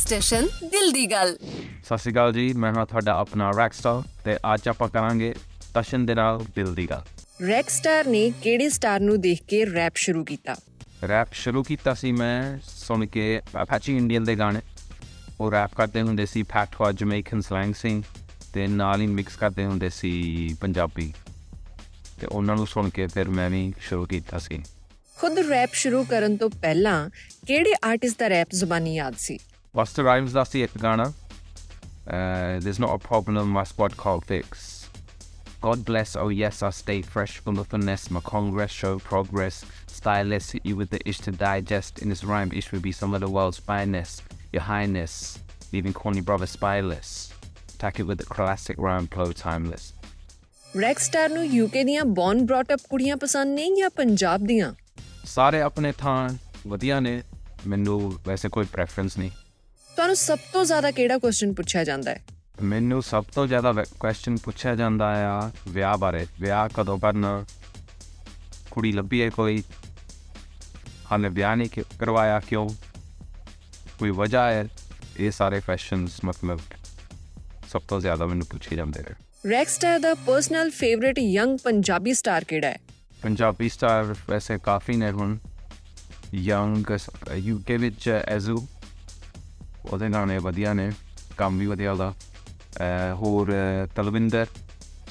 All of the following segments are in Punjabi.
ਸਟੇਸ਼ਨ ਦਿਲ ਦੀ ਗੱਲ। ਸਤਿ ਸ਼੍ਰੀ ਅਕਾਲ ਜੀ, ਮੈਂ ਹਾਂ ਤੁਹਾਡਾ ਆਪਣਾ ਰੈਕਸਟਾਰ ਤੇ ਅੱਜ ਆਪਾਂ ਕਰਾਂਗੇ ਤਸ਼ਨ ਦੇ ਨਾਲ ਦਿਲ ਦੀ ਗੱਲ। ਰੈਕਸਟਾਰ ਨੇ ਕਿਹੜੇ ਸਟਾਰ ਨੂੰ ਦੇਖ ਕੇ ਰੈਪ ਸ਼ੁਰੂ ਕੀਤਾ? ਰੈਪ ਸ਼ੁਰੂ ਕੀਤਾ ਸੀ ਮੈਂ ਸੁਣ ਕੇ ਅਪਾਚੀ ਇੰਡੀਅਨ ਦੇ ਗਾਣੇ। ਉਹ ਰੈਪ ਕਰਦੇ ਹੁੰਦੇ ਸੀ ਫੈਟਵਾ ਜਮੈਕਨ ਸਲੈਂਗ ਸਿੰਗ ਅਤੇ ਨਾਲ ਹੀ ਮਿਕਸ ਕਰਦੇ ਹੁੰਦੇ ਸੀ ਪੰਜਾਬੀ, ਅਤੇ ਉਹਨਾਂ ਨੂੰ ਸੁਣ ਕੇ ਫਿਰ ਮੈਂ ਵੀ ਸ਼ੁਰੂ ਕੀਤਾ ਸੀ। ਖੁਦ ਰੈਪ ਸ਼ੁਰੂ ਕਰਨ ਤੋਂ ਪਹਿਲਾਂ ਕਿਹੜੇ ਆਰਟਿਸਟ ਦਾ ਰੈਪ ਜ਼ੁਬਾਨੀ ਯਾਦ ਸੀ? ਬਸਟਰ ਰਾਈਮਸ ਦਾ ਸੀ ਇੱਕ ਗਾਣਾ, There's not a problem my squad can't fix, God bless, oh yes I stay fresh from the finesse, my congress show progress, stylist hit you with the ish to digest, in this rhyme ish would be some of the world's finest, your highness leaving corny brother spyless, attack it with the classic rhyme flow timeless. ਰੈਕਸਟਾਰ ਨੂੰ UK ਦੀਆਂ ਬੌਰਨ ਬ੍ਰੌਟ ਅਪ ਕੁੜੀਆਂ ਪਸੰਦ ਨਹੀਂ ਜਾਂ ਪੰਜਾਬ ਦੀਆਂ? ਸਾਰੇ ਆਪਣੇ ਥਾਂ ਵਧੀਆ ਨੇ, ਮੈਨੂੰ ਵੈਸੇ ਕੋਈ ਪ੍ਰੈਫਰੈਂਸ ਨਹੀਂ। ਤੁਹਾਨੂੰ ਸਭ ਤੋਂ ਜ਼ਿਆਦਾ ਕਿਹੜਾ ਕੁਐਸਚਨ ਪੁੱਛਿਆ ਜਾਂਦਾ ਹੈ? ਮੈਨੂੰ ਸਭ ਤੋਂ ਜ਼ਿਆਦਾ ਕੁਐਸਚਨ ਪੁੱਛਿਆ ਜਾਂਦਾ ਆ ਵਿਆਹ ਬਾਰੇ, ਵਿਆਹ ਕਦੋਂ ਕਰਨਾ, ਕੁੜੀ ਲੱਭੀ ਹੈ ਕੋਈ, ਹਾਲੇ ਵਿਆਹ ਨਹੀਂ ਕਰਵਾਇਆ ਕਿਉਂ, ਕੋਈ ਵਜ੍ਹਾ ਹੈ, ਇਹ ਸਾਰੇ ਕੁਐਸਚਨਸ ਮਤਲਬ ਸਭ ਤੋਂ ਜ਼ਿਆਦਾ ਮੈਨੂੰ ਪੁੱਛੇ ਜਾਂਦੇ ਨੇ। ਰੈਕਸਟਾਰ ਦਾ personal favourite young Punjabi star ਕਿਹੜਾ ਹੈ? ਪੰਜਾਬੀ ਸਟਾਰ ਵੈਸੇ ਕਾਫੀ ਨੇ ਹੁਣ ਯੰਗ, UK ਵਿੱਚ ਐਜ਼ੂ, ਉਹਦੇ ਗਾਣੇ ਵਧੀਆ ਨੇ, ਕੰਮ ਵੀ ਵਧੀਆ ਉਹਦਾ। ਹੋਰ ਤਲਵਿੰਦਰ,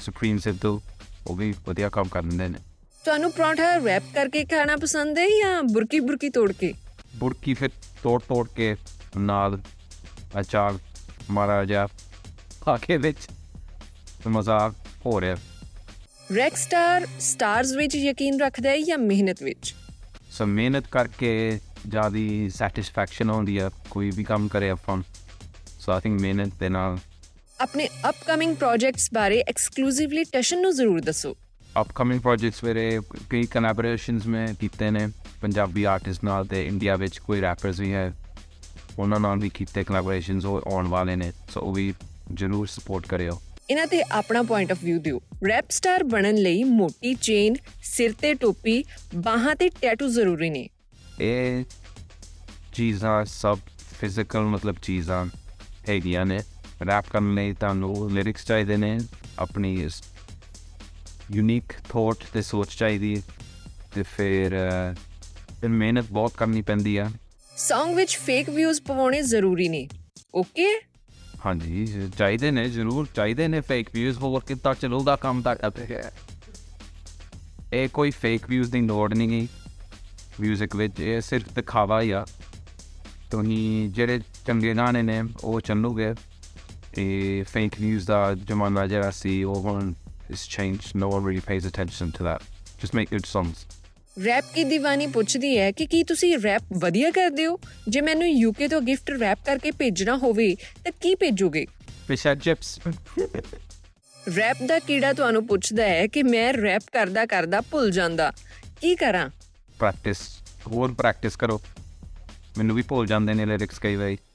ਸੁਪਰੀਮ ਸਿੱਧੂ, ਉਹ ਵੀ ਵਧੀਆ ਕੰਮ ਕਰਦੇ ਨੇ। ਤੁਹਾਨੂੰ ਪਰੌਂਠਾ ਰੈਪ ਕਰਕੇ ਖਾਣਾ ਪਸੰਦ ਹੈ ਜਾਂ ਬੁਰਕੀ ਬੁਰਕੀ ਤੋੜ ਕੇ? ਬੁਰਕੀ ਫਿਰ ਤੋੜ ਕੇ ਨਾਲ ਅਚਾਰ ਮਾਰਾ ਜਾ ਖਾ ਕੇ ਵਿੱਚ ਮਜ਼ਾ ਹੋ ਰਿਹਾ। ਰੈਕਸਟਾਰ ਸਟਾਰਸ ਵਿੱਚ ਯਕੀਨ ਰੱਖਦਾ ਹੈ ਜਾਂ ਮਿਹਨਤ ਵਿੱਚ? ਸੋ ਮਿਹਨਤ ਕਰਕੇ ਜ਼ਿਆਦਾ ਸੈਟਿਸਫੈਕਸ਼ਨ ਆਉਂਦੀ ਆ ਕੋਈ ਵੀ ਕੰਮ ਕਰੇ ਆਪਾਂ, ਸੋ ਆਈ ਥਿੰਕ ਮਿਹਨਤ ਦੇ ਨਾਲ। ਆਪਣੇ ਅਪਕਮਿੰਗ ਪ੍ਰੋਜੈਕਟਸ ਬਾਰੇ ਐਕਸਕਲੂਸਿਵਲੀ ਟਸ਼ਨ ਨੂੰ ਜ਼ਰੂਰ ਦੱਸੋ। ਅਪਕਮਿੰਗ ਪ੍ਰੋਜੈਕਟਸ ਮੇਰੇ ਕਈ ਕਲੈਬੋਰੇਸ਼ਨਸ ਮੈਂ ਕੀਤੇ ਨੇ ਪੰਜਾਬੀ ਆਰਟਿਸਟ ਨਾਲ, ਅਤੇ ਇੰਡੀਆ ਵਿੱਚ ਕੋਈ ਰੈਪਰਸ ਵੀ ਹੈ ਉਹਨਾਂ ਨਾਲ ਵੀ ਕੀਤੇ ਕਲੈਬੋਰੇਸ਼ਨਸ, ਉਹ ਆਉਣ ਵਾਲੇ ਨੇ, ਸੋ ਉਹ ਵੀ ਜ਼ਰੂਰ ਸਪੋਰਟ ਕਰਿਓ। ਇਹਨਾਂ 'ਤੇ ਆਪਣਾ ਪੁਆਇੰਟ ਆਫ ਵਿਊ ਦਿਓ। ਰੈਪ ਸਟਾਰ ਬਣਨ ਲਈ ਮੋਟੀ ਚੇਨ, ਸਿਰ 'ਤੇ ਟੋਪੀ, ਬਾਹਾਂ 'ਤੇ ਟੈਟੂ ਜ਼ਰੂਰੀ ਨੇ? ਇਹ ਚੀਜ਼ਾਂ ਸਭ ਫਿਜ਼ੀਕਲ ਮਤਲਬ ਚੀਜ਼ਾਂ ਹੈਗੀਆਂ ਨੇ। ਰੈਪ ਕਰਨ ਲਈ ਤੁਹਾਨੂੰ ਲਿਰਿਕਸ ਚਾਹੀਦੇ ਨੇ, ਆਪਣੀ ਯੂਨੀਕ ਥੋਟ ਅਤੇ ਸੋਚ ਚਾਹੀਦੀ ਹੈ, ਅਤੇ ਫਿਰ ਮਿਹਨਤ ਬਹੁਤ ਕਰਨੀ ਪੈਂਦੀ ਆ। ਸੌਂਗ ਵਿੱਚ ਫੇਕ ਵਿਊਜ਼ ਪਵਾਉਣੇ ਜ਼ਰੂਰੀ ਨੇ? ਓਕੇ, ਹਾਂਜੀ ਚਾਹੀਦੇ ਨੇ, ਜ਼ਰੂਰ ਚਾਹੀਦੇ ਨੇ ਫੇਕ ਵਿਊਜ਼, ਹੋਰ ਕਿੱਦਾਂ ਚੱਲੂਗਾ ਕੰਮ ਤਾਂ। ਇਹ ਕੋਈ ਫੇਕ ਵਿਊਜ਼ ਦੀ ਲੋੜ ਨਹੀਂ ਗਈ ਮਿਊਜ਼ਿਕ ਵਿੱਚ, ਇਹ ਸਿਰਫ ਦਿਖਾਵਾ ਹੀ ਆ। ਤੁਸੀਂ ਜਿਹੜੇ ਚੰਗੇ ਗਾਣੇ ਨੇ ਉਹ ਚੱਲੂਗੇ, ਇਹ ਫੇਕ ਵਿਊਜ਼ ਦਾ ਜ਼ਮਾਨਾ ਜਿਹੜਾ ਸੀ ਉਹ ਹੁਣ ਇਸ change, no one really pays attention to that, just make good songs. Rap ਕੀ ਦੀਵਾਨੀ ਪੁੱਛਦੀ ਹੈ ਕਿ ਕੀ ਤੁਸੀਂ ਰੈਪ ਵਧੀਆ ਕਰਦੇ ਹੋ? ਜੇ ਮੈਨੂੰ UK ਤੋਂ ਗਿਫਟ ਰੈਪ ਕਰਕੇ ਭੇਜਣਾ ਹੋਵੇ ਤਾਂ ਕੀ ਭੇਜੋਗੇ? Fish and chips. ਰੈਪ ਦਾ ਕੀੜਾ ਤੁਹਾਨੂੰ ਪੁੱਛਦਾ ਹੈ ਕਿ ਮੈਂ ਰੈਪ ਕਰਦਾ ਕਰਦਾ ਭੁੱਲ ਜਾਂਦਾ, ਕੀ ਕਰਾਂ? ਪ੍ਰੈਕਟਿਸ, ਹੋਰ ਪ੍ਰੈਕਟਿਸ ਕਰੋ, ਮੈਨੂੰ ਵੀ ਭੁੱਲ ਜਾਂਦੇ ਨੇ ਲਿਰਿਕਸ ਕਈ ਵਾਰੀ।